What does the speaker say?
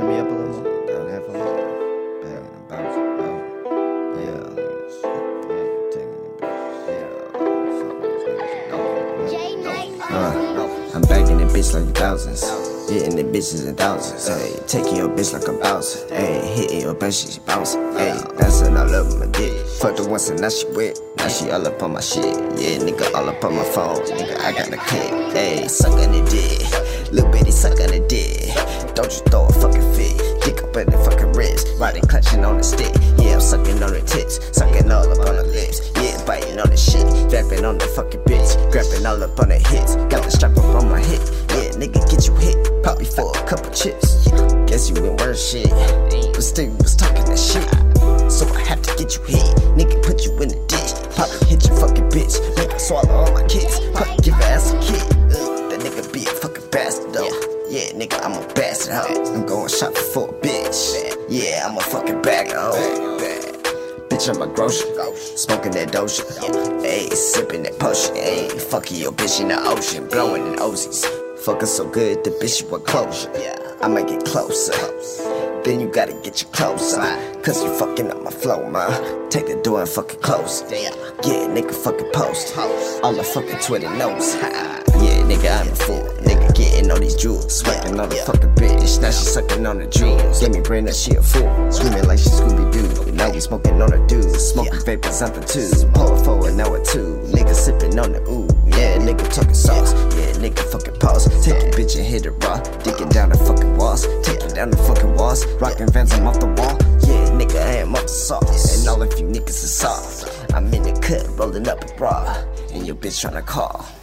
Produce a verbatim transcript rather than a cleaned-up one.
turn me up a little more. Down the headphones. Back and bounce out. Yeah. Yeah. Uh, I'm back in the bitch like thousands. Hitting the bitches in thousands, ayy. Taking your bitch like a bouncer, ayy. Hitting your bitch, she bouncing, ayy. Bouncing all over my dick. Fucked her once and now she wet. Now she all up on my shit. Yeah, nigga, all up on my phone. Nigga, I got a kid, ayy. Suck on the dick. Lil' bitty, suck on the dick. Don't you throw a fucking fit. Dick up in the fucking wrist. Riding clutching on the stick. Yeah, I'm sucking on the tits. Sucking all up on the lips. Yeah, biting on the shit. Rapping on the fucking bitch. Grabbing all up on the hits. Got the strap up on my hip. Yeah, nigga, get you hit. Probably for a couple chips. Guess you ain't worth shit, but still you was talking that shit. So I have to get you hit. Nigga, put you in the ditch. Probably hit your fucking bitch. Make her swallow all my kids. Probably give her ass a kick. Ugh, that nigga be a fucking bastard though. Yeah, nigga, I'm a bastard hoe. I'm going shopping for a bitch. Yeah, I'm a fucking bagger hoe. Bitch, I'm a grocer. Smoking that doja. Ayy, sipping that potion. Ayy, fucking your bitch in the ocean. Blowing in Ozies. Fuckin' so good, the bitch you want closure. I might get closer. Then you gotta get you closer. Cause you fucking up my flow, man. Take the door and fucking close. Yeah, nigga, fucking post. All the fucking Twitter knows. Yeah, nigga, I'm a fool. Nigga, getting all these jewels. Swiping on the fucking bitch. Now she sucking on the jewels. Gave me brain that she a fool. Screaming like she Scooby-Doo. Now we smoking on her dude. Smoking vapors out the tube. Pour it forward, now a two. Nigga sipping on the ooh. Yeah, nigga talking sauce. Yeah, nigga fucking pause. Take a bitch and hit it raw. Dick it down the fucking walls. Take it down the fucking walls. Rockin' Vans, I'm off the wall. Yeah, nigga, I am up the sauce. And all of you niggas is soft. I'm in the cut, rolling up a bra. And your bitch tryna call.